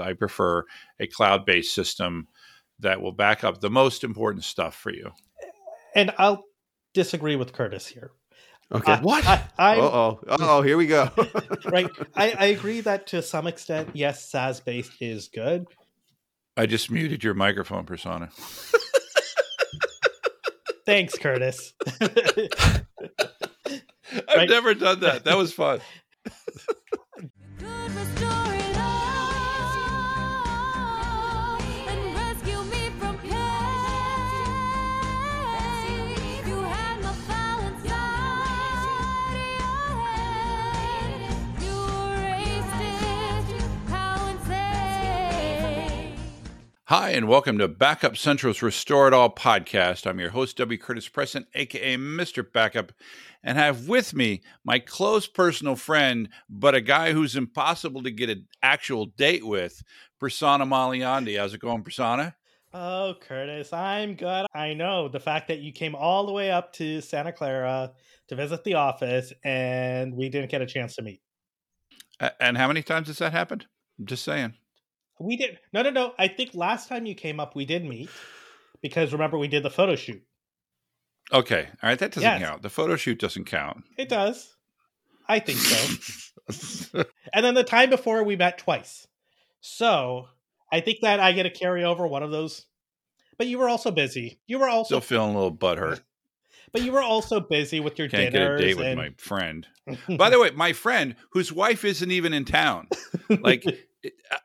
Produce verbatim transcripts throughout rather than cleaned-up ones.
I prefer a cloud-based system that will back up the most important stuff for you. And I'll disagree with Curtis here. Okay. I, what? I, I, Uh-oh. Uh-oh, here we go. Right. I, I agree that to some extent, yes, SaaS-based is good. I just muted your microphone, Prasanna. Thanks, Curtis. I've right? never done that. That was fun. Hi, and welcome to Backup Central's Restore It All podcast. I'm your host, W. Curtis Preston, a k a. Mister Backup, and I have with me my close personal friend, but a guy who's impossible to get an actual date with, Prasanna Malayandi. How's it going, Prasanna? Oh, Curtis, I'm good. I know the fact that you came all the way up to Santa Clara to visit the office, and we didn't get a chance to meet. And how many times has that happened? I'm just saying. We did. No, no, no. I think last time you came up, we did meet because remember, we did the photo shoot. Okay. All right. That doesn't yes. count. The photo shoot doesn't count. It does. I think so. And then the time before we met twice. So I think that I get to carry over one of those. But you were also busy. You were also still feeling a little butthurt. But you were also busy with your Can't dinners. Can't get a date and... with my friend. By the way, my friend whose wife isn't even in town. Like...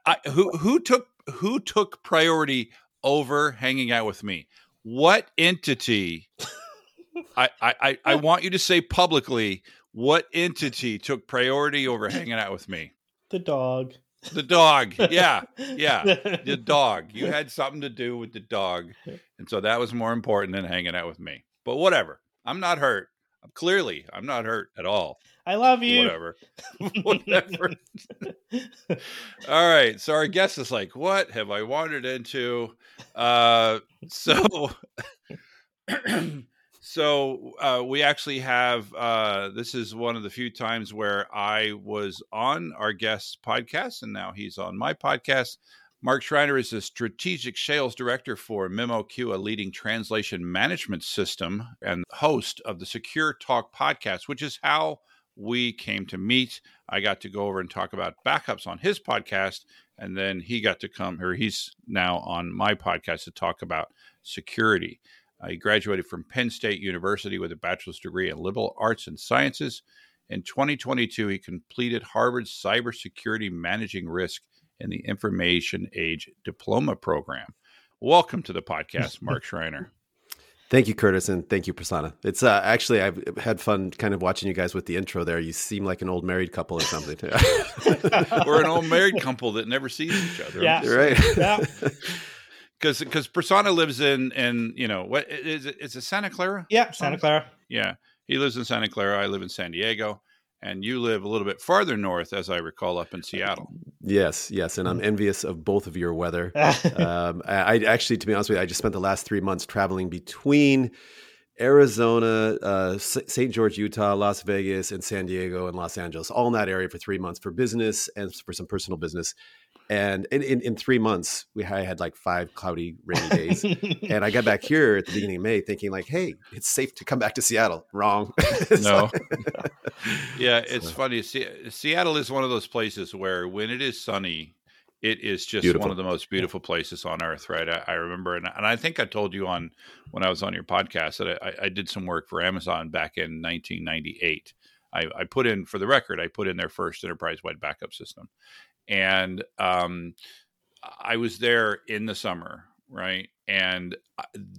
I, who who took who took priority over hanging out with me? What entity? I, I, I, I want you to say publicly what entity took priority over hanging out with me? The dog. The dog. Yeah, yeah. The dog. You had something to do with the dog, and so that was more important than hanging out with me. But whatever. I'm not hurt. Clearly, I'm not hurt at all. I love you. Whatever. Whatever. All right. So our guest is like, what have I wandered into? Uh, so so uh, we actually have, uh, this is one of the few times where I was on our guest's podcast, and now he's on my podcast. Mark Schreiner is the strategic sales director for MemoQ, a leading translation management system, and host of the Secure Talk podcast, which is how we came to meet. I got to go over and talk about backups on his podcast, and then he got to come, or he's now on my podcast to talk about security. Uh, he graduated from Penn State University with a bachelor's degree in liberal arts and sciences. In twenty twenty-two, he completed Harvard's Cybersecurity Managing Risk in the Information Age Diploma Program. Welcome to the podcast, Mark Schreiner. Thank you, Curtis, and thank you, Prasanna. It's uh, actually, I've had fun kind of watching you guys with the intro there. You seem like an old married couple or something. We're an old married couple that never sees each other. Yeah, you're right. Yeah. Because because Prasanna lives in, in, you know, what is it? Is it Santa Clara? Yeah, Santa Clara. Yeah, he lives in Santa Clara. I live in San Diego. And you live a little bit farther north, as I recall, up in Seattle. Yes, yes. And I'm envious of both of your weather. um, I, I actually, to be honest with you, I just spent the last three months traveling between Arizona, uh, Saint George, Utah, Las Vegas, and San Diego and Los Angeles, all in that area for three months for business and for some personal business. And in, in, in three months, we I had like five cloudy, rainy days. And I got back here at the beginning of May thinking like, hey, it's safe to come back to Seattle. Wrong. No. Yeah, it's so funny. Se- Seattle is one of those places where when it is sunny, it is just beautiful. One of the most beautiful places on earth, right? I, I remember, and, and I think I told you on when I was on your podcast that I, I did some work for Amazon back in nineteen ninety-eight. I, I put in, for the record, I put in their first enterprise-wide backup system. And um, I was there in the summer, right? And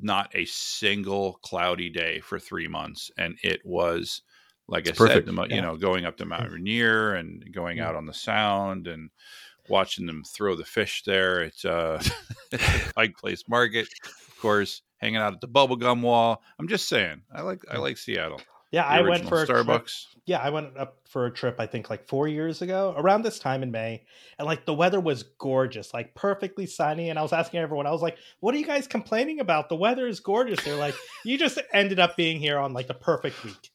not a single cloudy day for three months. And it was, like it's I perfect. said, the, yeah. you know, going up to Mount Rainier and going yeah. out on the Sound and watching them throw the fish there at uh, Pike Place Market, of course, hanging out at the bubblegum wall. I'm just saying, I like I like Seattle. Yeah, the I went for a Starbucks. Trip. Yeah, I went up for a trip, I think like four years ago, around this time in May. And like the weather was gorgeous, like perfectly sunny. And I was asking everyone, I was like, what are you guys complaining about? The weather is gorgeous. They're like, you just ended up being here on like the perfect week.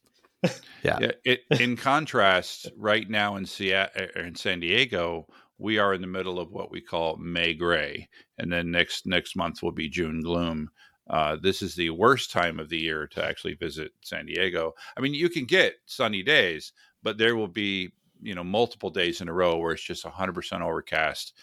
Yeah. yeah it, in contrast, right now in Seattle, in San Diego, we are in the middle of what we call May Gray. And then next next month will be June Gloom. Uh, this is the worst time of the year to actually visit San Diego. I mean, you can get sunny days, but there will be, you know, multiple days in a row where it's just one hundred percent overcast.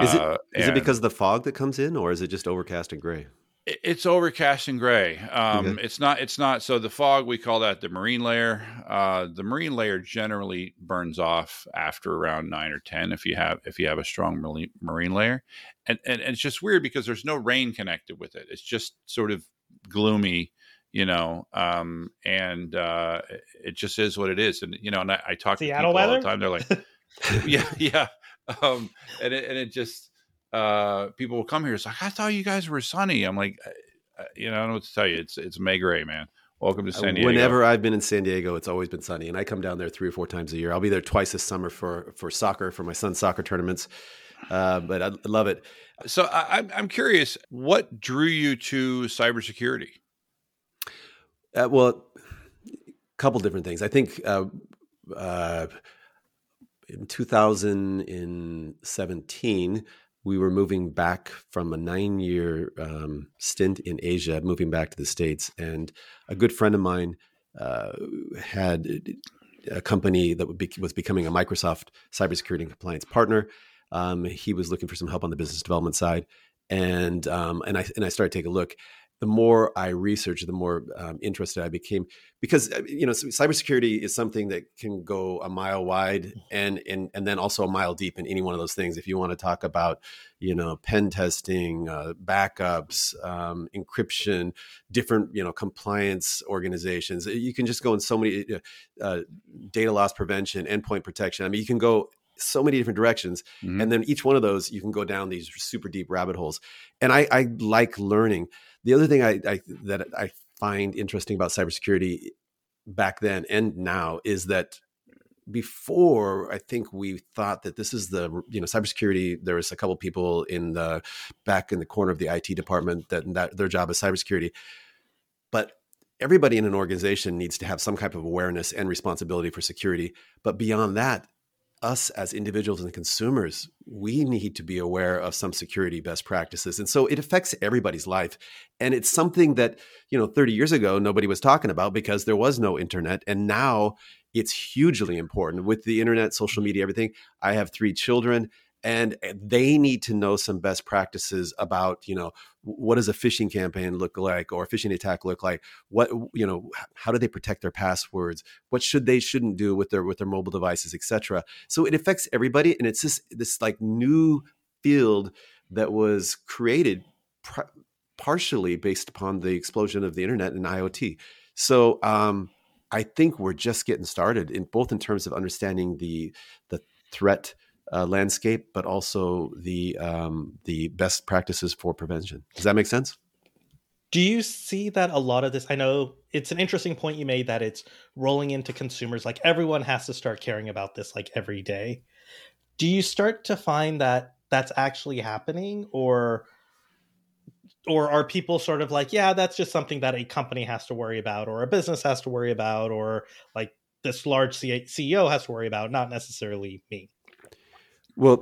Is it, uh, is it because of the fog that comes in, or is it just overcast and gray? It's overcast and gray. Um, okay. It's not, it's not. So the fog, we call that the marine layer. Uh, the marine layer generally burns off after around nine or ten, if you have, if you have a strong marine layer. And, and, and it's just weird because there's no rain connected with it. It's just sort of gloomy, you know, um, and uh, it just is what it is. And, you know, and I, I talk Seattle to people weather? all the time. They're like, yeah, yeah. Um, and it, and it just, Uh, people will come here. It's like, I thought you guys were sunny. I'm like, you know, I don't know what to tell you. It's it's May Gray, man. Welcome to San Diego. Whenever I've been in San Diego, it's always been sunny, and I come down there three or four times a year. I'll be there twice this summer for for soccer, for my son's soccer tournaments. Uh, but I love it. So I, I'm I'm curious, what drew you to cybersecurity? Uh, well, a couple different things. I think. Uh, uh, in two thousand seventeen. We were moving back from a nine-year um, stint in Asia, moving back to the States. And a good friend of mine uh, had a company that would be, was becoming a Microsoft cybersecurity and compliance partner. Um, he was looking for some help on the business development side. And um, and I and I started taking a look. The more I researched, the more um, interested I became, because, you know, cybersecurity is something that can go a mile wide and, and, and then also a mile deep in any one of those things. If you want to talk about, you know, pen testing, uh, backups, um, encryption, different, you know, compliance organizations, you can just go in so many uh, data loss prevention, endpoint protection. I mean, you can go so many different directions. Mm-hmm. And then each one of those, you can go down these super deep rabbit holes. And I, I like learning. The other thing I, I that I find interesting about cybersecurity back then and now is that before, I think we thought that this is the, you know, cybersecurity, there was a couple people in the back in the corner of the I T department that, that their job is cybersecurity. But everybody in an organization needs to have some type of awareness and responsibility for security. But beyond that, us as individuals and consumers, we need to be aware of some security best practices. And so it affects everybody's life. And it's something that, you know, thirty years ago, nobody was talking about because there was no internet. And now it's hugely important with the internet, social media, everything. I have three children and they need to know some best practices about, you know, what does a phishing campaign look like or a phishing attack look like? What, you know, how do they protect their passwords? What should they shouldn't do with their with their mobile devices, et cetera. So it affects everybody. And it's just this like new field that was created pr- partially based upon the explosion of the internet and IoT. So um, I think we're just getting started in both in terms of understanding the the threat Uh, landscape, but also the um, the best practices for prevention. Does that make sense? Do you see that a lot of this? I know it's an interesting point you made that it's rolling into consumers. Like everyone has to start caring about this like every day. Do you start to find that that's actually happening, or or are people sort of like, yeah, that's just something that a company has to worry about, or a business has to worry about, or like this large C E O has to worry about, not necessarily me? Well,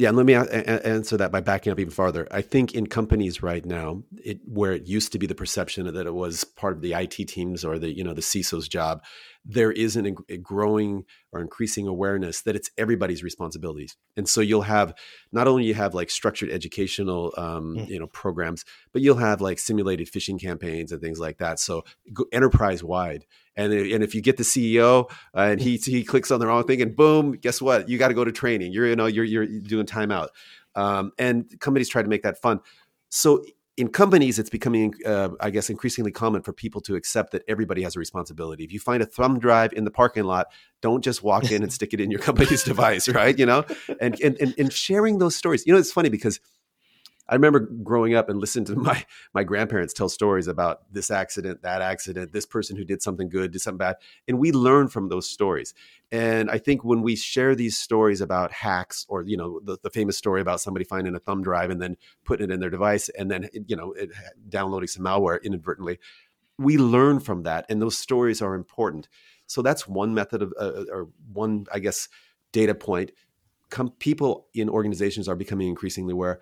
yeah, let me a- a- answer that by backing up even farther. I think in companies right now, it, where it used to be the perception that it was part of the I T teams or the, you know, the C I S O's job, there is an, a growing or increasing awareness that it's everybody's responsibilities. And so you'll have, not only you have like structured educational, um, mm. you know, programs, but you'll have like simulated phishing campaigns and things like that. So go enterprise wide. And, and if you get the C E O and he he clicks on the wrong thing and boom, guess what? You got to go to training. You're, you know, you're, you're doing timeout. Um, and companies try to make that fun. So in companies, it's becoming, uh, I guess, increasingly common for people to accept that everybody has a responsibility. If you find a thumb drive in the parking lot, don't just walk in and stick it in your company's device, right? You know, and, and, and, and sharing those stories. You know, it's funny because I remember growing up and listening to my my grandparents tell stories about this accident, that accident, this person who did something good, did something bad. And we learn from those stories. And I think when we share these stories about hacks or, you know, the, the famous story about somebody finding a thumb drive and then putting it in their device and then, you know, it, downloading some malware inadvertently, we learn from that. And those stories are important. So that's one method of, uh, or one, I guess, data point. com- people in organizations are becoming increasingly aware.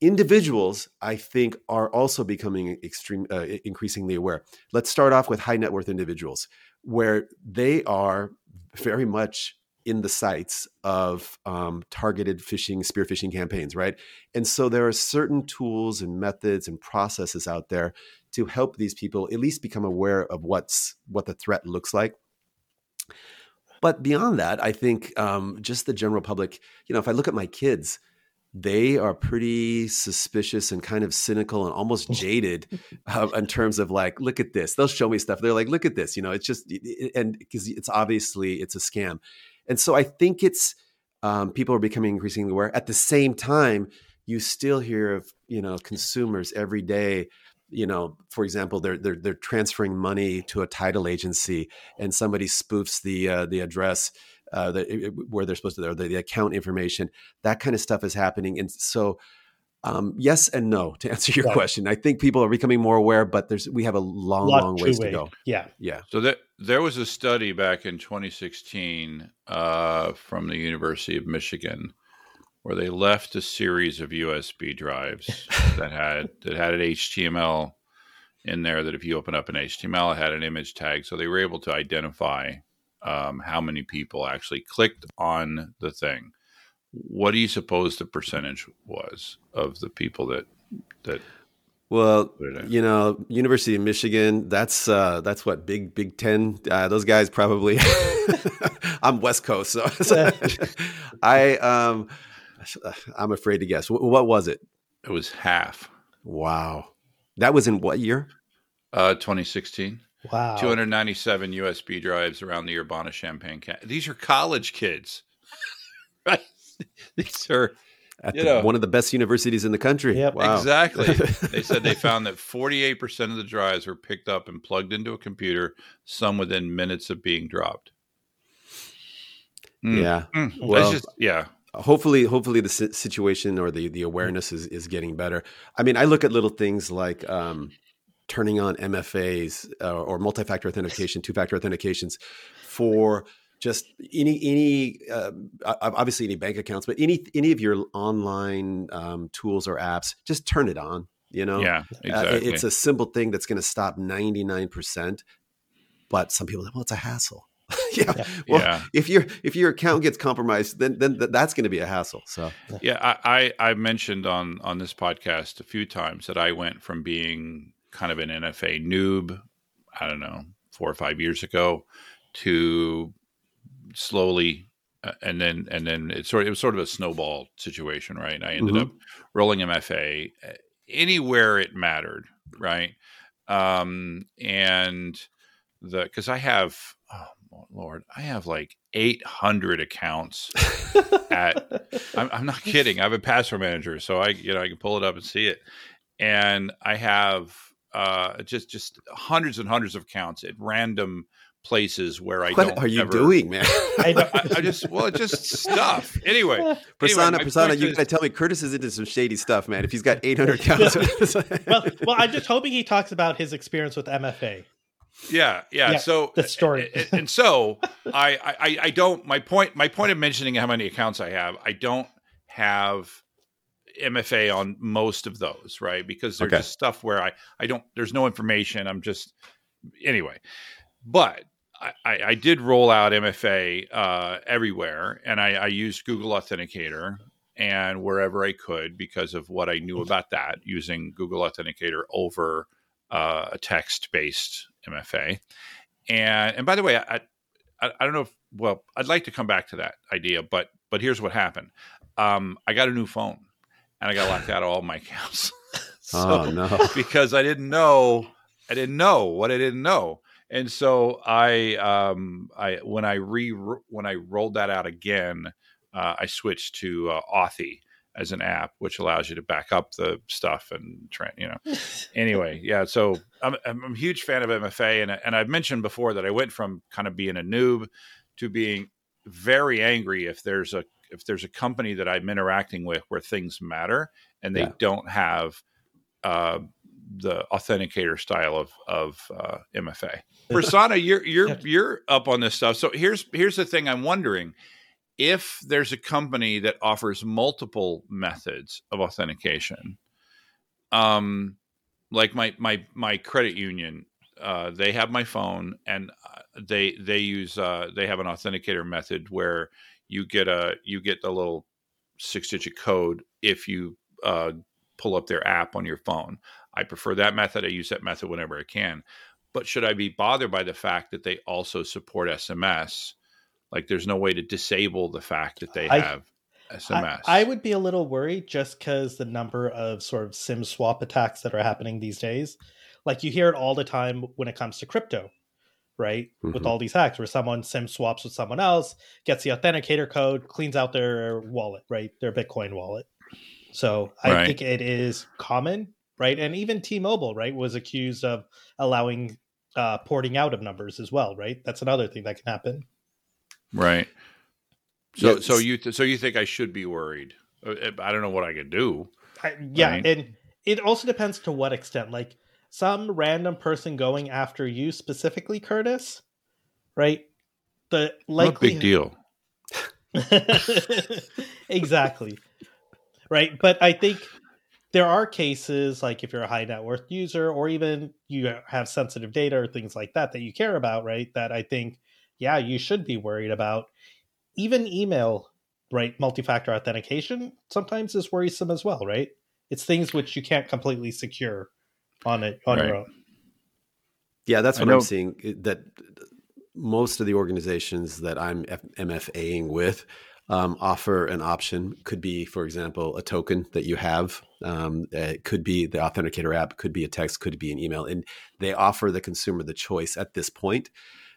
Individuals, I think, are also becoming extreme, uh, increasingly aware. Let's start off with high net worth individuals, where they are very much in the sights of um, targeted phishing, spear phishing campaigns, right? And so there are certain tools and methods and processes out there to help these people at least become aware of what's what the threat looks like. But beyond that, I think um, just the general public, you know, if I look at my kids, they are pretty suspicious and kind of cynical and almost jaded uh, in terms of like, look at this. They'll show me stuff. They're like, look at this. You know, it's just, and because it's obviously it's a scam. And so I think it's, um, people are becoming increasingly aware. At the same time, you still hear of, you know, consumers every day. You know, for example, they're they're they're transferring money to a title agency, and somebody spoofs the uh, the address uh, the, where they're supposed to, or the, the account information. That kind of stuff is happening, and so um, yes and no to answer your right. question. I think people are becoming more aware, but there's we have a long, Lot long ways way. to go. Yeah, yeah. So there there was a study back in twenty sixteen uh, from the University of Michigan, where they left a series of U S B drives that had that had an H T M L in there that if you open up an H T M L, it had an image tag. So they were able to identify um, how many people actually clicked on the thing. What do you suppose the percentage was of the people that that? Well, you know, University of Michigan, that's uh, that's what, big, Big Ten, uh, those guys probably, I'm West Coast. So, so I, um, I'm afraid to guess. What was it? It was half. Wow. That was in what year? Uh, twenty sixteen. Wow. two hundred ninety-seven U S B drives around the Urbana-Champaign. Ca- These are college kids. Right? These are At you the, know, one of the best universities in the country. Yep. Wow. Exactly. They said they found that forty-eight percent of the drives were picked up and plugged into a computer, some within minutes of being dropped. Mm. Yeah. Mm. Well, That's just, yeah. Hopefully, hopefully the situation or the, the awareness is, is getting better. I mean, I look at little things like um, turning on M F As uh, or multi-factor authentication, two-factor authentications for just any any uh, obviously any bank accounts, but any any of your online um, tools or apps. Just turn it on. You know, yeah, exactly. Uh, it's a simple thing that's going to stop ninety-nine percent. But some people say, well, it's a hassle. yeah. yeah. Well, yeah. if your if your account gets compromised, then then th- that's going to be a hassle. So yeah, I, I I mentioned on on this podcast a few times that I went from being kind of an N F A noob, I don't know, four or five years ago, to slowly, uh, and then and then it sort of, it was sort of a snowball situation, right? And I ended mm-hmm. up rolling M F A anywhere it mattered, right? Um, and the because I have. Oh, Lord, I have like eight hundred accounts at, I'm, I'm not kidding. I have a password manager, so I, you know, I can pull it up and see it. And I have uh, just, just hundreds and hundreds of accounts at random places where I what don't What are you ever, doing, man? I, I, I just, well, it's just stuff. Anyway. Prasanna, anyway, Prasanna, you got to tell me Curtis is into some shady stuff, man. If he's got eight hundred accounts. well, well, I'm just hoping he talks about his experience with M F A. Yeah, yeah, yeah. So the story, and, and so I, I, I don't. My point, my point of mentioning how many accounts I have, I don't have M F A on most of those, right? Because they're okay. just stuff where I, I don't. There's no information. I'm just anyway. But I, I, I did roll out M F A uh, everywhere, and I, I used Google Authenticator and wherever I could because of what I knew about that, using Google Authenticator over uh, a text-based M F A. And and by the way, I, I I don't know if, well, I'd like to come back to that idea, but but here's what happened. Um, I got a new phone and I got locked out of all my accounts. so, oh, no. Because I didn't know, I didn't know what I didn't know. And so I, um, I when I re when I rolled that out again, uh, I switched to uh, Authy as an app, which allows you to back up the stuff and, you know, anyway. Yeah. So I'm, I'm a huge fan of M F A. And, and I've mentioned before that I went from kind of being a noob to being very angry if there's a, if there's a company that I'm interacting with where things matter and they yeah. don't have uh, the authenticator style of, of uh, M F A. Prasanna, you're, you're, yeah. you're up on this stuff. So here's, here's the thing I'm wondering. if there's a company that offers multiple methods of authentication, um, like my my my credit union, uh, they have my phone, and they they use uh, they have an authenticator method where you get a you get a little six digit code if you uh, pull up their app on your phone. I prefer that method. I use that method whenever I can. But should I be bothered by the fact that they also support S M S? Like, there's no way to disable the fact that they have I, S M S. I, I would be a little worried just because the number of sort of SIM swap attacks that are happening these days. Like, you hear it all the time when it comes to crypto, right? Mm-hmm. With all these hacks where someone SIM swaps with someone else, gets the authenticator code, cleans out their wallet, right? Their Bitcoin wallet. So I right. think it is common, right? And even T-Mobile, right, was accused of allowing uh, porting out of numbers as well, right? That's another thing that can happen. Right. So, yes. so you, th- so you think I should be worried? I don't know what I could do. I, yeah. Right? And it also depends to what extent, like some random person going after you specifically, Curtis, right? The likely big deal. Exactly. Right. But I think there are cases like if you're a high net worth user, or even you have sensitive data or things like that, that you care about, right? That I think, yeah, you should be worried about. Even email, right? Multi-factor authentication sometimes is worrisome as well, right? It's things which you can't completely secure on it on right. your own. Yeah, that's what I'm seeing. That most of the organizations that I'm M F A-ing with um, offer an option. Could be, for example, a token that you have. Um, it could be the authenticator app. Could be a text. Could be an email. And they offer the consumer the choice at this point.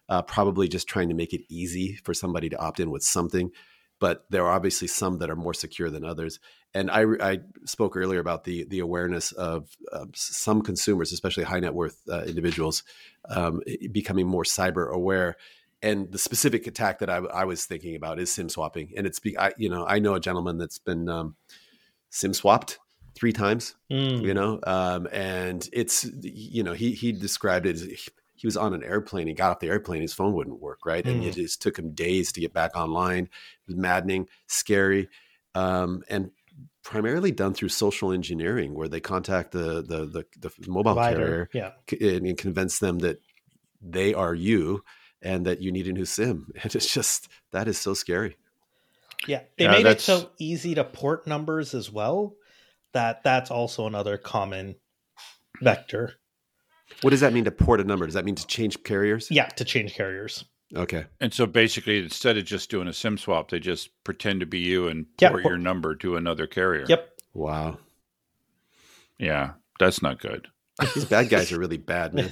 Uh, probably just trying to make it easy for somebody to opt in with something. But there are obviously some that are more secure than others. And I, I spoke earlier about the the awareness of uh, some consumers, especially high net worth uh, individuals, um, becoming more cyber aware. And the specific attack that I, I was thinking about is SIM swapping. And it's, be, I, you know, I know a gentleman that's been um, SIM swapped three times, mm. you know, um, and it's, you know, he he described it as he, He was on an airplane. He got off the airplane. His phone wouldn't work, right? Mm. And it just took him days to get back online. It was maddening, scary, um, and primarily done through social engineering, where they contact the the the, the mobile provider, carrier yeah. c- and convince them that they are you and that you need a new SIM. And it's just, that is so scary. Yeah, they yeah, made that's... it so easy to port numbers as well. That that's also another common vector. What does that mean to port a number? Does that mean to change carriers? Yeah, to change carriers. Okay. And so basically, instead of just doing a SIM swap, they just pretend to be you and port yep. your number to another carrier. Yep. Wow. Yeah, that's not good. These bad guys are really bad, man.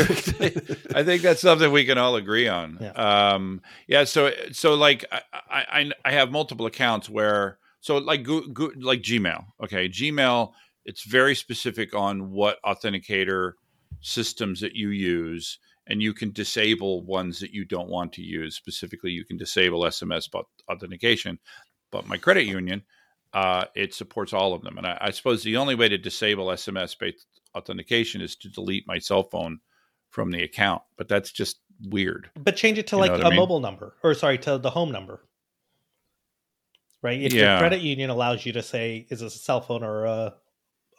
I think that's something we can all agree on. Yeah. Um, yeah so, so like I, I, I have multiple accounts where so like like Gmail. Okay, Gmail. It's very specific on what authenticator systems that you use, and you can disable ones that you don't want to use. Specifically, you can disable S M S authentication, but my credit union, uh, it supports all of them. And I, I suppose the only way to disable S M S-based authentication is to delete my cell phone from the account, but that's just weird. But change it to you like a I mean? mobile number, or sorry, to the home number, right? If yeah. your credit union allows you to say, is this a cell phone or a,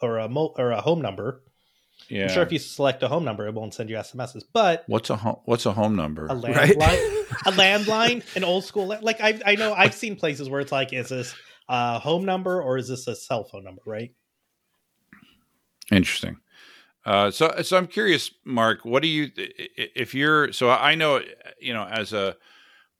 or a, mo- or a home number, yeah. I'm sure if you select a home number, it won't send you S M Ss. But what's a home? What's a home number? A landline, right? a landline, an old school. La- like I, I know I've seen places where it's like, is this a home number or is this a cell phone number? Right. Interesting. Uh, so, so I'm curious, Mark. What do you, if you're? So I know, you know, as a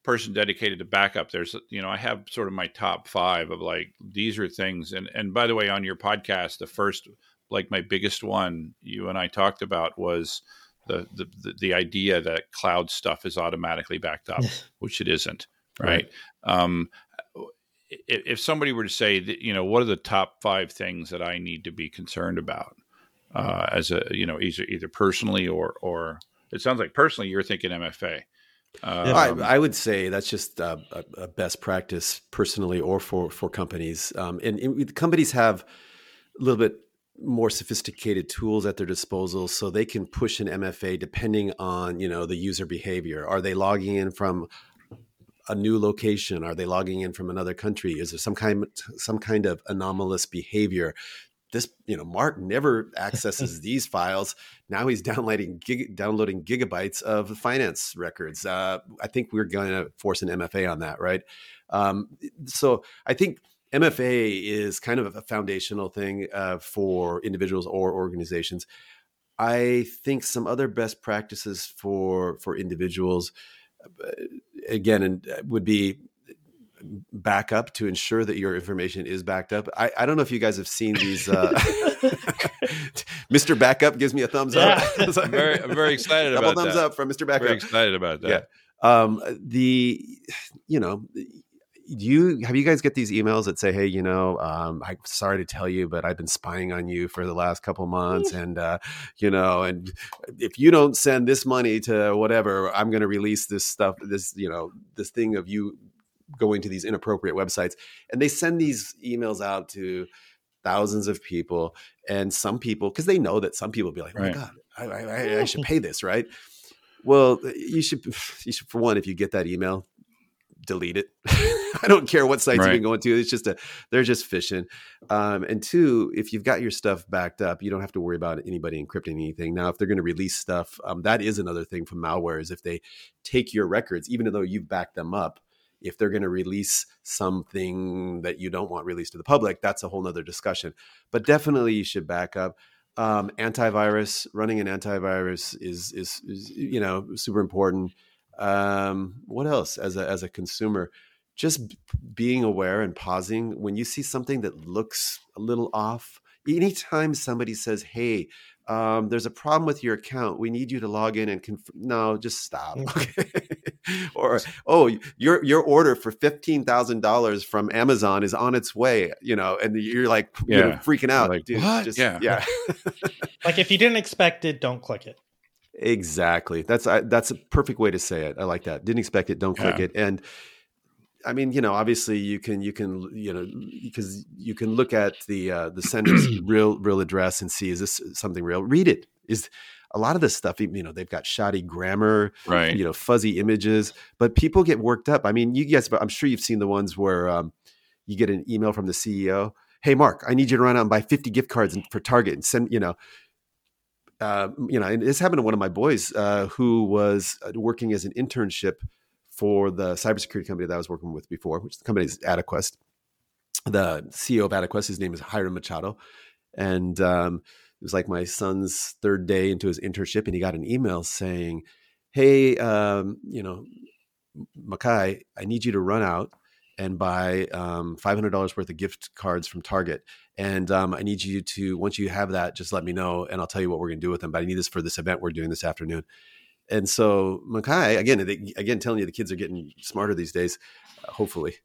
person dedicated to backup, there's, you know, I have sort of my top five of like these are things. And and by the way, on your podcast, the first. Like my biggest one you and I talked about was the the the idea that cloud stuff is automatically backed up, which it isn't, right? right. Um, if, if somebody were to say, that, you know, what are the top five things that I need to be concerned about uh, as a, you know, either, either personally or, or it sounds like personally you're thinking M F A. Um, I, I would say that's just a, a best practice personally or for, for companies. Um, and it, companies have a little bit more sophisticated tools at their disposal, so they can push an M F A depending on, you know, the user behavior. Are they logging in from a new location? Are they logging in from another country? Is there some kind some kind of anomalous behavior? This, you know, Mark never accesses these files. Now he's downloading gig, downloading gigabytes of finance records. Uh, I think we're going to force an M F A on that, right? Um, so I think M F A is kind of a foundational thing uh, for individuals or organizations. I think some other best practices for for individuals, again, and would be backup to ensure that your information is backed up. I, I don't know if you guys have seen these. Uh, Mister Backup gives me a thumbs yeah. up. I'm, very, I'm very excited Double about that. Double thumbs up from Mister Backup. Very excited about that. Yeah. Um, the, you know, you have you guys get these emails that say, hey, you know, um, I'm sorry to tell you, but I've been spying on you for the last couple months. And, uh, you know, and if you don't send this money to whatever, I'm going to release this stuff, this, you know, this thing of you going to these inappropriate websites. And they send these emails out to thousands of people. And some people, because they know that some people be like, oh, right. my God, I, I, I should pay this, right? Well, you should, you should, for one, if you get that email, delete it. I don't care what sites right. you've been going to. It's just a, they're just phishing. Um, and two, if you've got your stuff backed up, you don't have to worry about anybody encrypting anything. Now, if they're going to release stuff, um, that is another thing from malware is if they take your records, even though you've backed them up, if they're going to release something that you don't want released to the public, that's a whole nother discussion. But definitely you should back up. Um, antivirus, running an antivirus is, is, is, you know, super important. Um, what else as a, as a consumer, just being aware and pausing when you see something that looks a little off. Anytime somebody says, hey, um, there's a problem with your account, we need you to log in and conf-. No, just stop. Okay. Or, oh, your your order for fifteen thousand dollars from Amazon is on its way, you know, and you're like yeah. you know, freaking out. Like, dude, what? Just, yeah. yeah. Like if you didn't expect it, don't click it. Exactly. That's I, that's a perfect way to say it. I like that. Didn't expect it, don't click yeah. it. And I mean, you know, obviously you can, you can, you know, because you can look at the uh, the sender's real real address and see, is this something real? Read it. Is a lot of this stuff, you know, they've got shoddy grammar, right. you know, fuzzy images, but people get worked up. I mean, you guys, I'm sure you've seen the ones where um, you get an email from the C E O. Hey, Mark, I need you to run out and buy fifty gift cards for Target and send, you know, uh, you know, and this happened to one of my boys uh, who was working as an internship for the cybersecurity company that I was working with before, which the company is Atiquest. The C E O of Atiquest, his name is Hiram Machado. And um, it was like my son's third day into his internship, and he got an email saying, hey, um, you know, Makai, I need you to run out and buy um, five hundred dollars worth of gift cards from Target. And um, I need you to, once you have that, just let me know, and I'll tell you what we're going to do with them. But I need this for this event we're doing this afternoon. And so Makai, again, they, again, telling you the kids are getting smarter these days, uh, hopefully.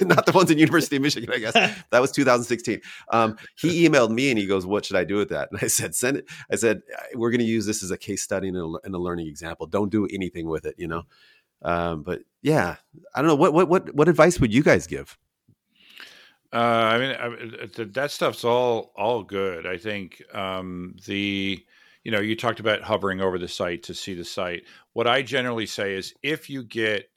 Not the ones in University of Michigan, I guess. That was two thousand sixteen. Um, he emailed me and he goes, what should I do with that? And I said, send it. I said, we're going to use this as a case study and a, and a learning example. Don't do anything with it, you know? Um, but yeah, I don't know. What, what, what, what advice would you guys give? Uh, I mean, I, that stuff's all, all good. I think um, the, you know, you talked about hovering over the site to see the site. What I generally say is if you get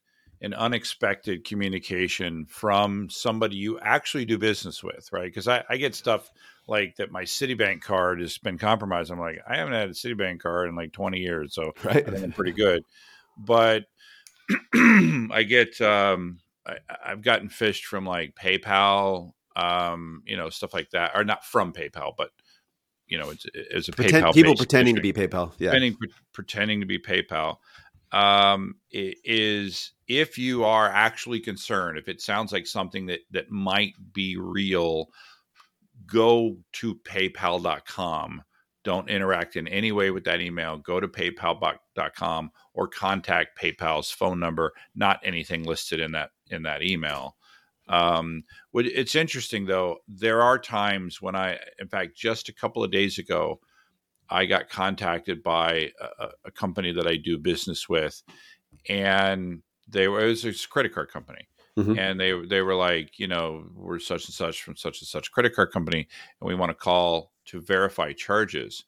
an unexpected communication from somebody you actually do business with, right? Because I, I get stuff like that my Citibank card has been compromised. I'm like, I haven't had a Citibank card in like twenty years. So right. I think I'm pretty good. But I get, um, I, I've gotten phished from like PayPal, um, you know, stuff like that. Or not from PayPal, but you know, it's, it's a Pretend, PayPal. People pretending phishing. to be PayPal. Yeah. Pretending, pre- pretending to be PayPal um, is if you are actually concerned, if it sounds like something that, that might be real, go to paypal dot com. Don't interact in any way with that email. Go to paypal dot com or contact PayPal's phone number, not anything listed in that, in that email. Um, it's interesting though. There are times when I, in fact, just a couple of days ago, I got contacted by a, a company that I do business with, and they were, it was a credit card company, mm-hmm. and they, they were like, you know, we're such and such from such and such credit card company, and we want to call to verify charges.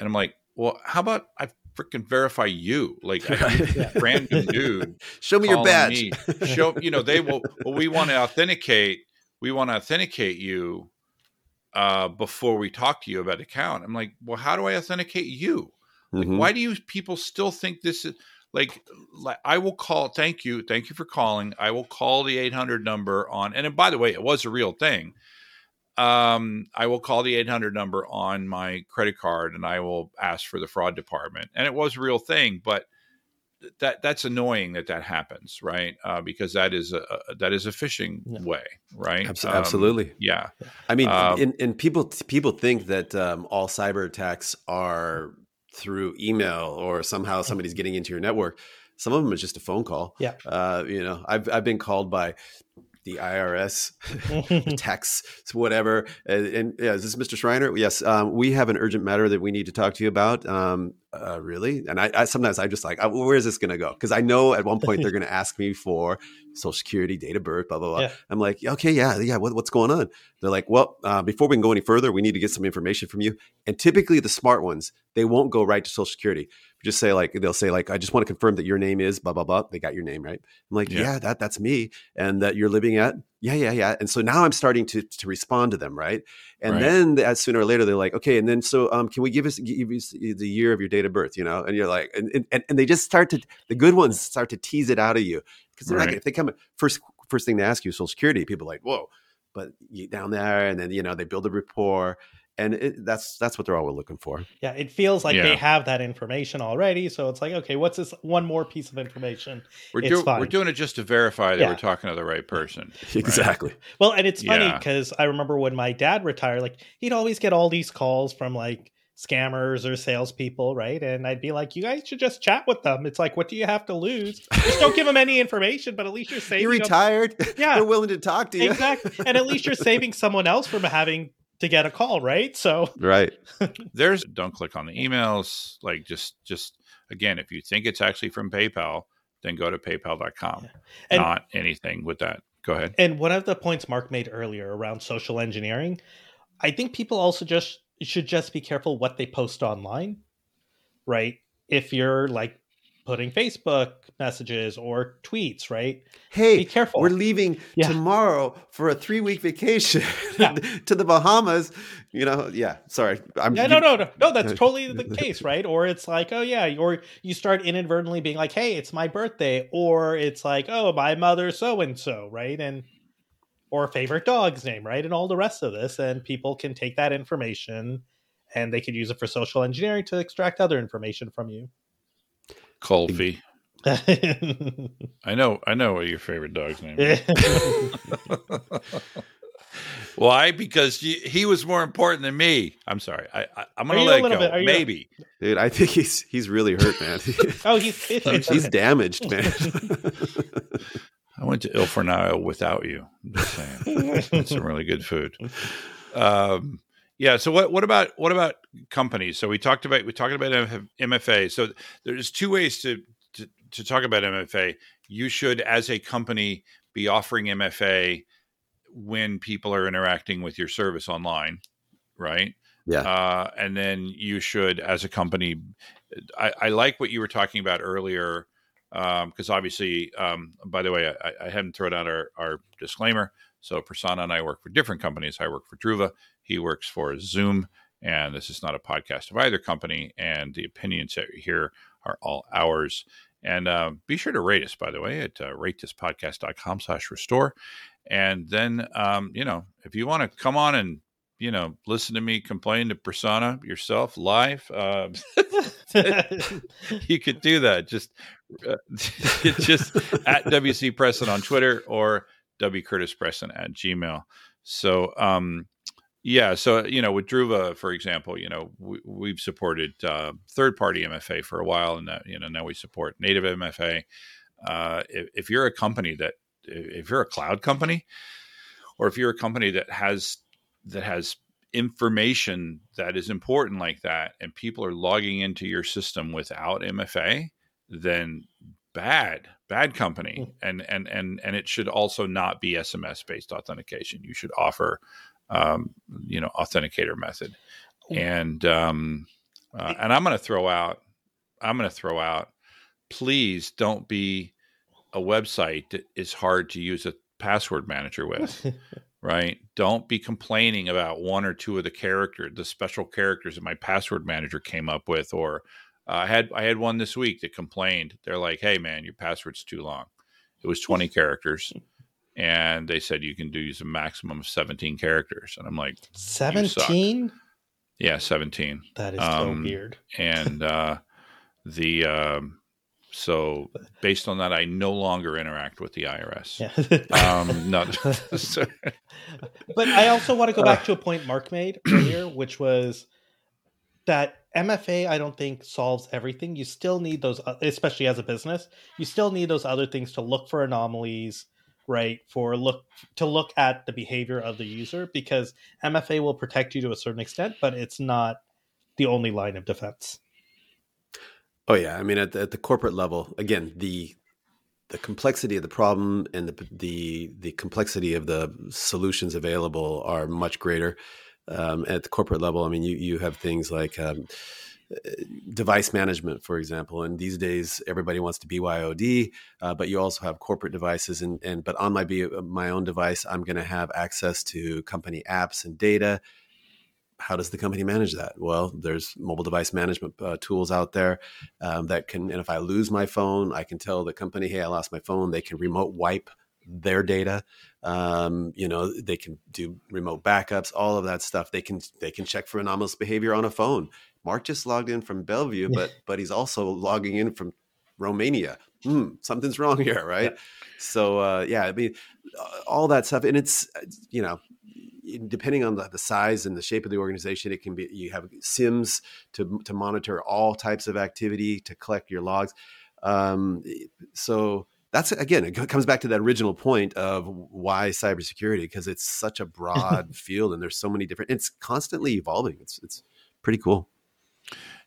And I'm like, well, how about I've freaking verify you? Like, yeah. brand new dude. Show me your badge. Me. Show, you know, they will, well, we want to authenticate, we want to authenticate you uh, before we talk to you about account. I'm like, well, how do I authenticate you? Like, mm-hmm. why do you people still think this is like, like, I will call, thank you. Thank you for calling. I will call the eight hundred number on, and by the way, it was a real thing. Um, I will call the eight hundred number on my credit card and I will ask for the fraud department. And it was a real thing, but that that's annoying that that happens, right? Uh, because that is a, that is a phishing yeah. way, right? Absol- um, absolutely. Yeah. I mean, um, and, and people, people think that, um, all cyber attacks are through email or somehow somebody's getting into your network. Some of them is just a phone call. Yeah. Uh, you know, I've, I've been called by the I R S, tax, whatever. And, and yeah, is this Mister Schreiner? Yes. Um, we have an urgent matter that we need to talk to you about. Um, uh, really? And I, I sometimes I'm just like, where is this going to go? Because I know at one point they're going to ask me for Social Security, date of birth, blah, blah, blah. Yeah. I'm like, okay, yeah, yeah. What, what's going on? They're like, well, uh, before we can go any further, we need to get some information from you. And typically the smart ones, they won't go right to Social Security. Just say like, they'll say like, I just want to confirm that your name is blah, blah, blah. They got your name, right? I'm like, yeah, yeah that that's me. And that you're living at, yeah, yeah, yeah. And so now I'm starting to to respond to them, right? And right. then as sooner or later, they're like, okay, and then so um, can we give us, give us the year of your date of birth, you know? And you're like, and and, and they just start to, the good ones start to tease it out of you. Because they're right. like, if they come, first first thing they ask you, Social Security, people are like, whoa, but you down there. And then, you know, they build a rapport. And it, that's that's what they're all looking for. Yeah, it feels like yeah. they have that information already. So it's like, okay, what's this one more piece of information? We're, do, we're doing it just to verify that yeah. we're talking to the right person. Exactly. Right? Well, and it's funny because yeah. I remember when my dad retired, like he'd always get all these calls from like scammers or salespeople, right? And I'd be like, you guys should just chat with them. It's like, what do you have to lose? Just don't give them any information, but at least you're saving. You're retired. Them. Yeah. They're willing to talk to you. Exactly. And at least you're saving someone else from having to get a call, right? So right. There's don't click on the emails. Like just just again, if you think it's actually from PayPal, then go to paypal dot com. Yeah. Not anything with that. Go ahead. And one of the points Mark made earlier around social engineering, I think people also just should just be careful what they post online, right? If you're like putting Facebook messages or tweets, right? Hey, be careful. We're leaving yeah. tomorrow for a three-week vacation yeah. to the Bahamas. You know, yeah. Sorry, I'm. Yeah, no, no, no, no. That's totally the case, right? Or it's like, oh yeah, or you start inadvertently being like, hey, it's my birthday, or it's like, oh, my mother, so and so, right? And or favorite dog's name, right? And all the rest of this, and people can take that information, and they could use it for social engineering to extract other information from you. Colby. I know, I know what your favorite dog's name is. Why? Because he was more important than me. I'm sorry. I, I, I'm going to let it go. Maybe. A- Dude, I think he's he's really hurt, man. oh, he's he's, he's damaged, man. I went to Il Fornaio without you. I'm just saying. That's some really good food. Um, yeah. So what, what about, what about companies? So we talked about, we talked about M F A. So there's two ways to, to, to talk about M F A. You should, as a company, be offering M F A when people are interacting with your service online. Right. Yeah. Uh, and then you should, as a company, I, I like what you were talking about earlier. Um, cause obviously, um, by the way, I, I hadn't thrown out our, our disclaimer. So Prasanna and I work for different companies. I work for Druva. He works for Zoom, and this is not a podcast of either company. And the opinions that you hear are all ours. And uh, be sure to rate us, by the way, at uh, rate this podcast dot com slash restore. And then, um, you know, if you want to come on and, you know, listen to me complain to Prasanna yourself live, uh, you could do that. Just, uh, just at W C Preston on Twitter or W. Curtis Preston at Gmail. So, um, yeah. So, you know, with Druva, for example, you know, we, we've supported uh, third-party M F A for a while, and, uh, you know, now we support native M F A. Uh, if, if you're a company that, if you're a cloud company, or if you're a company that has that has information that is important like that, and people are logging into your system without M F A, then bad, bad company. And, and, and, and it should also not be S M S-based authentication. You should offer Um, you know, authenticator method. And, um, uh, and I'm going to throw out, I'm going to throw out, please don't be a website that is hard to use a password manager with, right? Don't be complaining about one or two of the character, the special characters that my password manager came up with. Or uh, I had I had one this week that complained. They're like, hey, man, your password's too long. It was twenty characters. And they said you can do use a maximum of seventeen characters. And I'm like, seventeen? Yeah, seventeen. That is um, so weird. And uh, the um, so based on that, I no longer interact with the I R S. Yeah. um, no. But I also want to go back to a point Mark made earlier, which was that M F A, I don't think, solves everything. You still need those, especially as a business, you still need those other things to look for anomalies, right? For look to look at the behavior of the user, because M F A will protect you to a certain extent, but it's not the only line of defense. Oh yeah, I mean at the, at the corporate level, again, the the complexity of the problem and the the the complexity of the solutions available are much greater. Um, at the corporate level, I mean, you you have things like um, device management, for example, and these days everybody wants to B Y O D, uh, but you also have corporate devices, and and but on my B, my own device, I'm going to have access to company apps and data. How does the company manage that? Well, there's mobile device management uh, tools out there um, that can, and if I lose my phone, I can tell the company, hey, I lost my phone. They can remote wipe their data. Um, you know, they can do remote backups, all of that stuff. They can they can check for anomalous behavior on a phone. Mark just logged in from Bellevue, but but he's also logging in from Romania. Hmm, something's wrong here, right? Yeah. So uh, yeah, I mean, all that stuff, and it's, you know, depending on the, the size and the shape of the organization, it can be you have S I Ms to to monitor all types of activity, to collect your logs. Um, so that's, again, it comes back to that original point of why cybersecurity, because it's such a broad field and there's so many different. It's constantly evolving. It's it's pretty cool.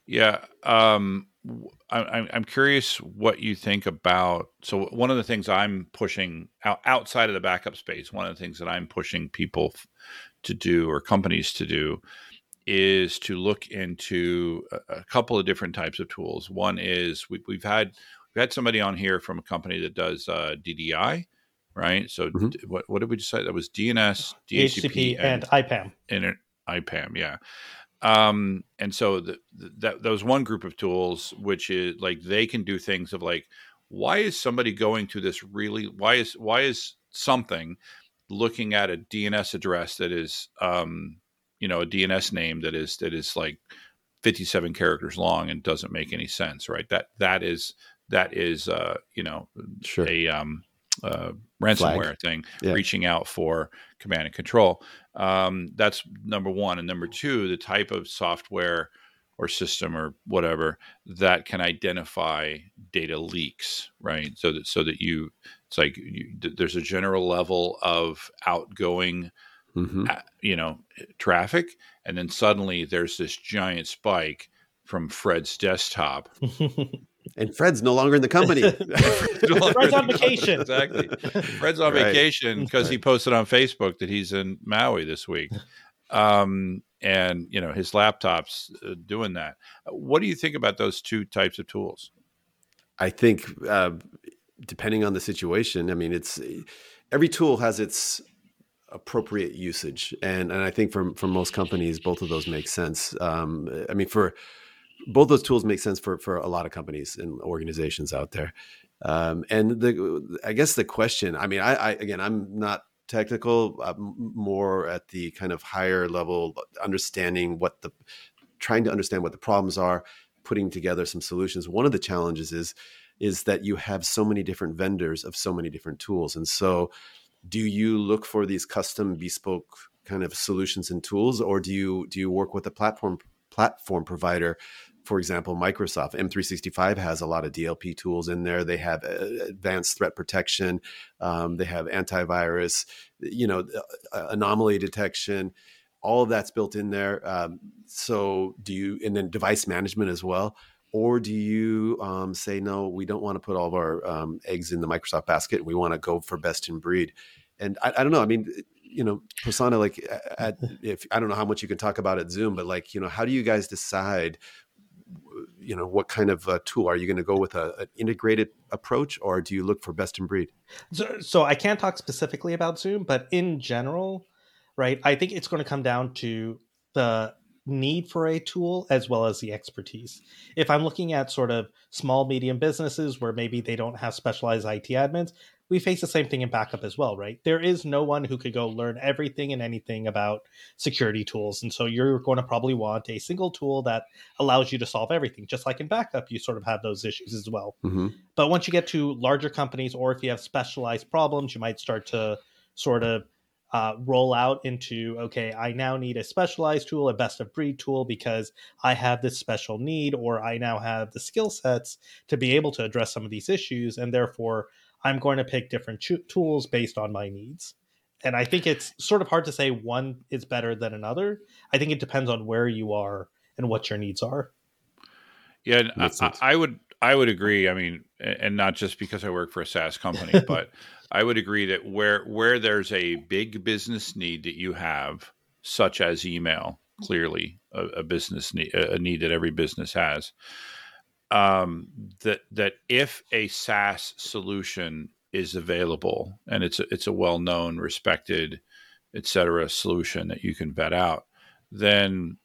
Yeah, um, I, I'm curious what you think about. So one of the things I'm pushing out, outside of the backup space, one of the things that I'm pushing people to do or companies to do is to look into a, a couple of different types of tools. One is we, we've had we've had somebody on here from a company that does uh, D D I, right? So mm-hmm. d- what what did we decide? That was D N S, D H C P, and, and I P A M. And I P A M, yeah. Um, and so the, the, that, that was one group of tools, which is like, they can do things of like, why is somebody going to this really, why is, why is something looking at a D N S address that is, um, you know, a D N S name that is, that is like fifty-seven characters long and doesn't make any sense, right? That, that is, that is, uh, you know, sure. a, um, uh, ransomware Flag. thing, yeah. Reaching out for command and control. Um, that's number one. And number two, the type of software or system or whatever that can identify data leaks, right? So that, so that you, it's like you, there's a general level of outgoing, mm-hmm. you know, traffic. And then suddenly there's this giant spike from Fred's desktop. And Fred's no longer in the company. Fred's, no Fred's on vacation. Exactly. Fred's on right. vacation because right. he posted on Facebook that he's in Maui this week. Um, and, you know, his laptop's uh, doing that. What do you think about those two types of tools? I think uh, depending on the situation, I mean, it's every tool has its appropriate usage. And and I think for, for most companies, both of those make sense. Um, I mean, for... Both those tools make sense for, for a lot of companies and organizations out there. Um, and the, I guess the question, I mean, I, I again, I'm not technical, I'm more at the kind of higher level, understanding what the, trying to understand what the problems are, putting together some solutions. One of the challenges is, is that you have so many different vendors of so many different tools. And so do you look for these custom bespoke kind of solutions and tools, or do you, do you work with a platform platform provider? For example, Microsoft M three sixty-five has a lot of D L P tools in there. They have advanced threat protection. Um, they have antivirus, you know, anomaly detection. All of that's built in there. Um, so do you, and then device management as well. Or do you um, say, no, we don't want to put all of our um, eggs in the Microsoft basket. We want to go for best in breed. And I, I don't know. I mean, you know, Prasanna, like, at, if I don't know how much you can talk about at Zoom, but like, you know, how do you guys decide you know, what kind of uh, tool? Are you going to go with a, an integrated approach, or do you look for best in breed? So, so I can't talk specifically about Zoom, but in general, right, I think it's going to come down to the need for a tool as well as the expertise. If I'm looking at sort of small, medium businesses where maybe they don't have specialized I T admins, we face the same thing in backup as well, right? There is no one who could go learn everything and anything about security tools. And so you're going to probably want a single tool that allows you to solve everything. Just like in backup, you sort of have those issues as well. Mm-hmm. But once you get to larger companies, or if you have specialized problems, you might start to sort of Uh, roll out into, okay, I now need a specialized tool, a best of breed tool, because I have this special need, or I now have the skill sets to be able to address some of these issues. And therefore, I'm going to pick different cho- tools based on my needs. And I think it's sort of hard to say one is better than another. I think it depends on where you are and what your needs are. Yeah, I, I would I would agree. I mean, and not just because I work for a SaaS company, but I would agree that where where there's a big business need that you have, such as email, clearly a, a business need, a need that every business has, um, that that if a SaaS solution is available and it's a, it's a well-known, respected, et cetera, solution that you can vet out, then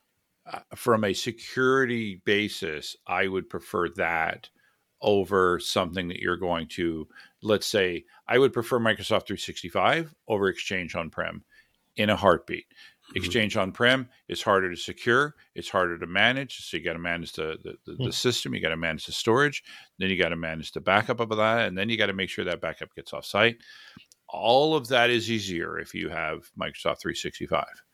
from a security basis, I would prefer that over something that you're going to, let's say, I would prefer Microsoft three sixty-five over Exchange on-prem in a heartbeat. Mm-hmm. Exchange on-prem is harder to secure. It's harder to manage. So you got to manage the, the, the, mm-hmm. the system. You got to manage the storage. Then you got to manage the backup of that. And then you got to make sure that backup gets off-site. All of that is easier if you have Microsoft three sixty-five.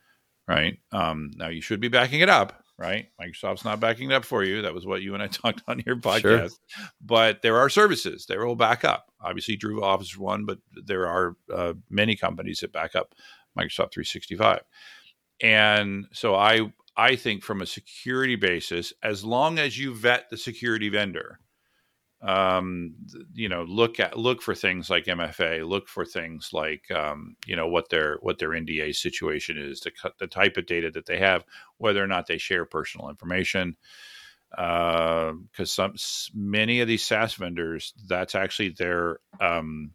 Right. Um, now you should be backing it up, right? Microsoft's not backing it up for you. That was what you and I talked on your podcast. Sure. But there are services that will back up. Obviously, Druva offers one, but there are uh, many companies that back up Microsoft three sixty-five. And so I I think from a security basis, as long as you vet the security vendor, um, you know, look at look for things like M F A, look for things like, um, you know, what their what their N D A situation is, the the type of data that they have, whether or not they share personal information, because uh, some many of these SaaS vendors, that's actually their um,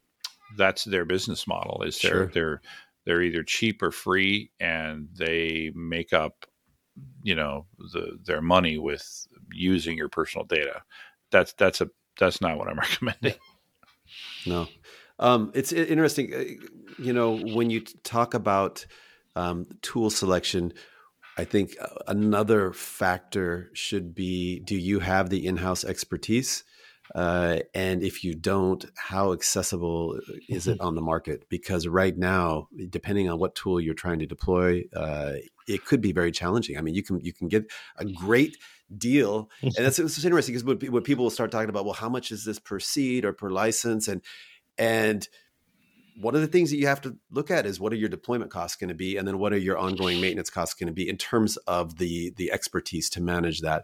that's their business model. Is they're sure. they're they're either cheap or free, and they make up, you know, the their money with using your personal data. That's that's a That's not what I'm recommending. No. Um, it's interesting. You know, when you talk about um, tool selection, I think another factor should be, do you have the in-house expertise? Uh, and if you don't, how accessible is mm-hmm. it on the market? Because right now, depending on what tool you're trying to deploy, uh, it could be very challenging. I mean, you can you can get a great deal, and that's it's interesting because when people will start talking about, well, how much is this per seat or per license, and and one of the things that you have to look at is what are your deployment costs going to be, and then what are your ongoing maintenance costs going to be in terms of the the expertise to manage that.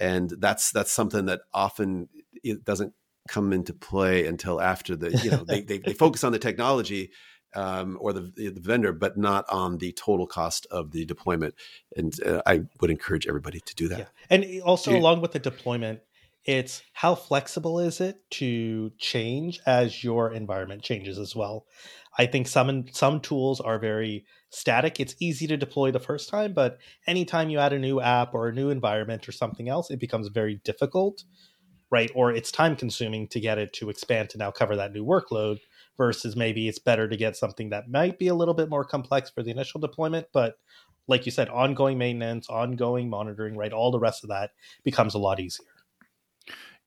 And that's that's something that often it doesn't come into play until after the, you know, they, they they focus on the technology um, or the, the vendor, but not on the total cost of the deployment. And uh, I would encourage everybody to do that. Yeah. And also do you- along with the deployment, it's how flexible is it to change as your environment changes as well. I think some some tools are very static. It's easy to deploy the first time, but anytime you add a new app or a new environment or something else, it becomes very difficult, right? Or it's time consuming to get it to expand to now cover that new workload, versus maybe it's better to get something that might be a little bit more complex for the initial deployment. But like you said, ongoing maintenance, ongoing monitoring, right? All the rest of that becomes a lot easier.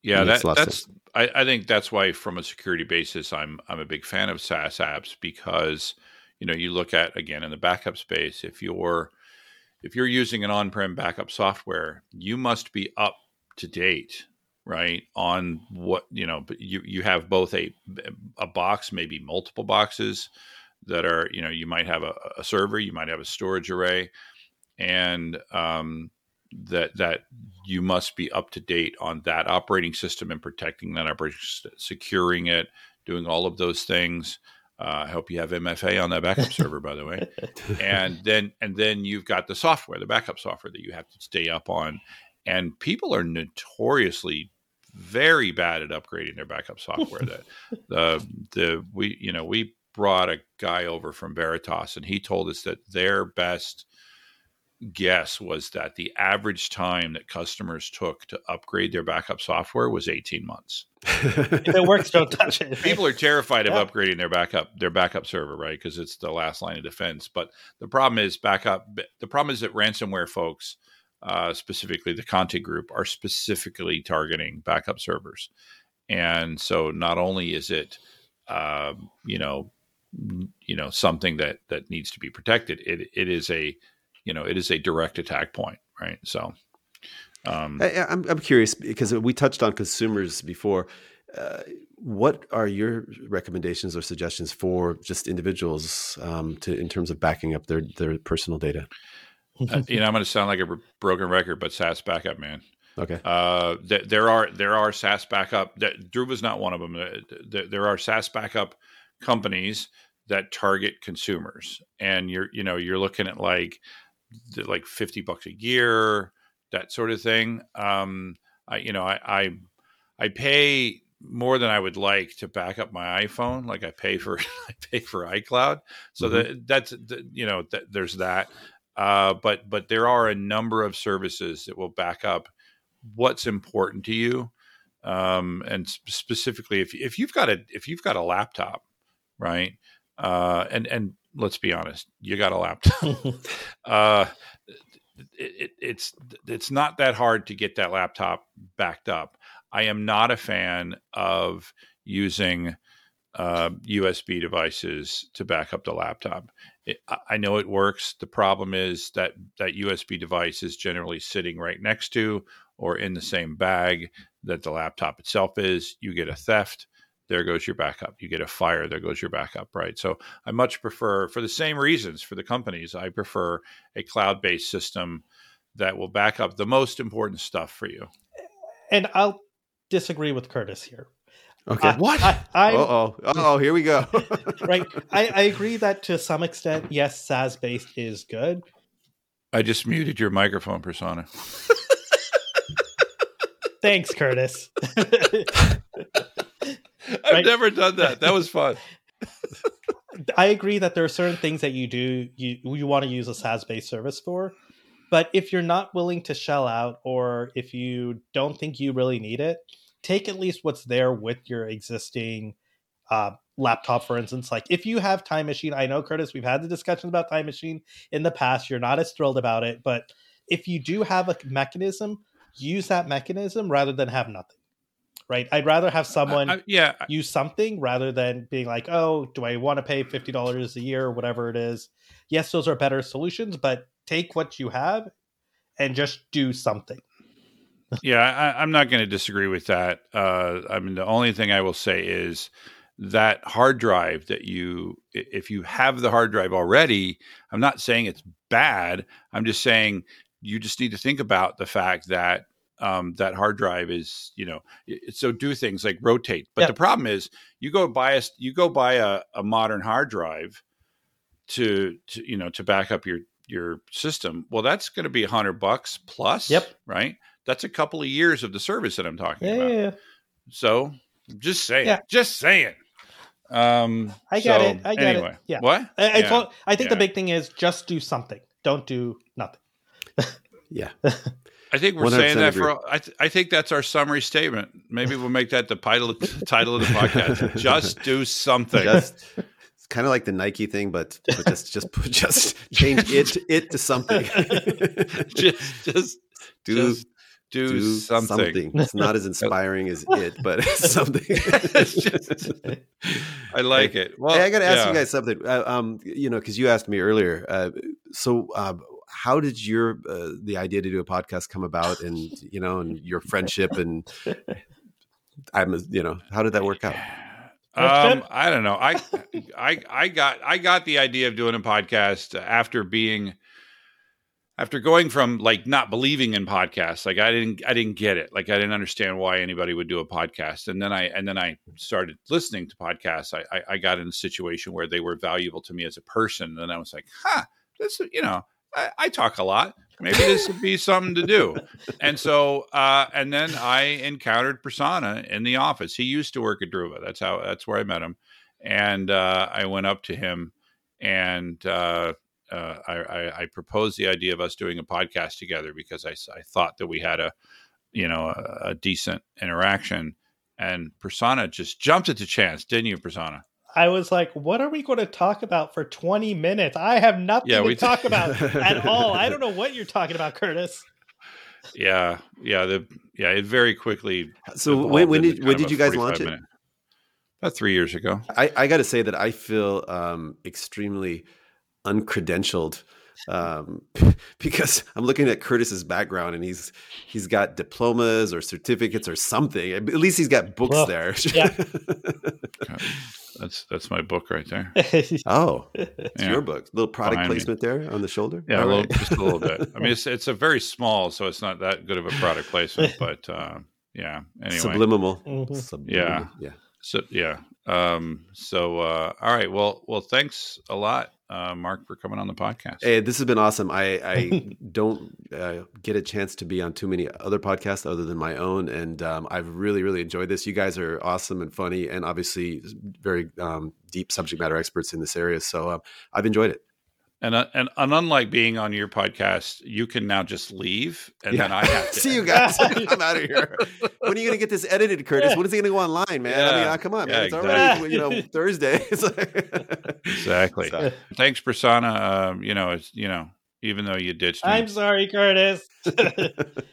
Yeah, that, that's. I, I think that's why, from a security basis, I'm I'm a big fan of SaaS apps, because, you know, you look at, again, in the backup space, if you're if you're using an on-prem backup software, you must be up to date, right? On what, you know, you you have both a a box, maybe multiple boxes that are, you know, you might have a, a server, you might have a storage array, and um. that that you must be up to date on that operating system and protecting that operation, securing it, doing all of those things. Uh, I hope you have M F A on that backup server, by the way. And then and then you've got the software, the backup software that you have to stay up on. And people are notoriously very bad at upgrading their backup software. That the the we you know we brought a guy over from Veritas, and he told us that their best guess was that the average time that customers took to upgrade their backup software was eighteen months. If it works, don't touch it. People are terrified yeah. of upgrading their backup, their backup server, right? Because it's the last line of defense. But the problem is backup. The problem is that ransomware folks, uh, specifically the Conti group, are specifically targeting backup servers. And so not only is it, uh, you know, you know, something that, that needs to be protected, it it is a you know, it is a direct attack point, right? So um, I, I'm, I'm curious, because we touched on consumers before. Uh, what are your recommendations or suggestions for just individuals um, to in terms of backing up their, their personal data? Uh, you know, I'm going to sound like a broken record, but SaaS backup, man. Okay. Uh, th- there are there are SaaS backup. Th- Druva's not one of them. Th- there are SaaS backup companies that target consumers, and you're you know you're looking at like. like fifty bucks a year, that sort of thing. Um, I, you know, I, I, I pay more than I would like to back up my iPhone. Like I pay for, I pay for iCloud. So mm-hmm. that that's, the, you know, th- there's that. Uh, but, but there are a number of services that will back up what's important to you. Um, and sp- specifically if, if you've got a, if you've got a laptop, right. Uh, and, and, let's be honest, you got a laptop. uh, it, it, it's it's not that hard to get that laptop backed up. I am not a fan of using uh, U S B devices to back up the laptop. It, I know it works. The problem is that that U S B device is generally sitting right next to or in the same bag that the laptop itself is. You get a theft. There goes your backup. You get a fire, there goes your backup, right? So I much prefer, for the same reasons for the companies, I prefer a cloud-based system that will back up the most important stuff for you. And I'll disagree with Curtis here. Okay. I, what? I, I, Uh-oh. Uh-oh, here we go. Right. I, I agree that to some extent, yes, SaaS-based is good. I just muted your microphone, Prasanna. Thanks, Curtis. I've right? never done that. That was fun. I agree that there are certain things that you do you you want to use a SaaS-based service for, but if you're not willing to shell out or if you don't think you really need it, take at least what's there with your existing uh, laptop, for instance. Like if you have Time Machine, I know, Curtis, we've had the discussion about Time Machine in the past. You're not as thrilled about it, but if you do have a mechanism, use that mechanism rather than have nothing. Right, I'd rather have someone uh, yeah. use something rather than being like, oh, do I want to pay fifty dollars a year or whatever it is? Yes, those are better solutions, but take what you have and just do something. yeah, I, I'm not going to disagree with that. Uh, I mean, the only thing I will say is that hard drive that you, if you have the hard drive already, I'm not saying it's bad. I'm just saying you just need to think about the fact that Um, that hard drive is, you know, it, so do things like rotate. But yep. the problem is you go buy a, you go buy a, a modern hard drive to, to, you know, to back up your, your system. Well, that's going to be a hundred bucks plus, yep. right? That's a couple of years of the service that I'm talking yeah, about. Yeah, yeah. So just saying, yeah. just saying. Um, I got so, it. I got anyway. it. Yeah. What? I, I, yeah. told, I think yeah. the big thing is just do something. Don't do nothing. yeah. I think we're saying that for. I, th- I think that's our summary statement. Maybe we'll make that the title of the, title of the podcast. Just do something. Just, it's kind of like the Nike thing, but, but just just just change it it to something. just just do just do, do something. something. It's not as inspiring as it, but it's something. it's just, I like hey, it. Well, hey, I got to ask yeah. you guys something. Uh, um, you know, because you asked me earlier. Uh, so. Uh, How did your uh, the idea to do a podcast come about, and you know, and your friendship, and I'm, you know, how did that work out? Um, I don't know. I, I, I got, I got the idea of doing a podcast after being, after going from like not believing in podcasts. Like I didn't, I didn't get it. Like I didn't understand why anybody would do a podcast. And then I, and then I started listening to podcasts. I, I, I got in a situation where they were valuable to me as a person, and I was like, huh, this, you know. I, I talk a lot. Maybe this would be something to do. And so, uh, and then I encountered Prasanna in the office. He used to work at Druva. That's how, that's where I met him. And uh, I went up to him and uh, uh, I, I, I proposed the idea of us doing a podcast together because I, I thought that we had a, you know, a, a decent interaction. And Prasanna just jumped at the chance, didn't you, Prasanna? I was like, what are we going to talk about for twenty minutes? I have nothing yeah, to th- talk about at all. I don't know what you're talking about, Curtis. Yeah. Yeah. The, yeah. It very quickly. So when, when did, when did you guys launch it? About three years ago. I, I got to say that I feel um, extremely uncredentialed um, because I'm looking at Curtis's background and he's, he's got diplomas or certificates or something. At least he's got books well, there. Yeah. That's that's my book right there. Oh, it's yeah. your book. Little product Behind placement me. There on the shoulder. Yeah, a little, right. just a little bit. I mean, it's it's a very small, so it's not that good of a product placement. But uh, yeah, anyway, subliminal. Mm-hmm. Subliminal. Yeah, yeah. So yeah. Um, so uh, all right. Well, well. Thanks a lot, uh, Mark, for coming on the podcast. Hey, this has been awesome. I I don't uh, get a chance to be on too many other podcasts other than my own, and um, I've really really enjoyed this. You guys are awesome and funny, and obviously very um, deep subject matter experts in this area. So um, I've enjoyed it. And, uh, and and unlike being on your podcast, you can now just leave, and yeah. then I have to see you guys. I'm out of here. When are you going to get this edited, Curtis? Yeah. When is it going to go online, man? Yeah. I mean, oh, come on, yeah, man. It's exactly. already you know Thursday. Exactly. So. Thanks, Prasanna. Um, you know, it's you know, even though you ditched me. I'm sorry, Curtis. and,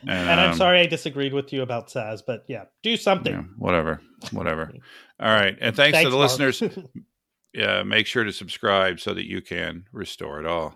and I'm um, sorry I disagreed with you about SaaS, but yeah, do something. Yeah, whatever, whatever. All right, and thanks, thanks to the Mark. Listeners. Yeah, make sure to subscribe so that you can restore it all.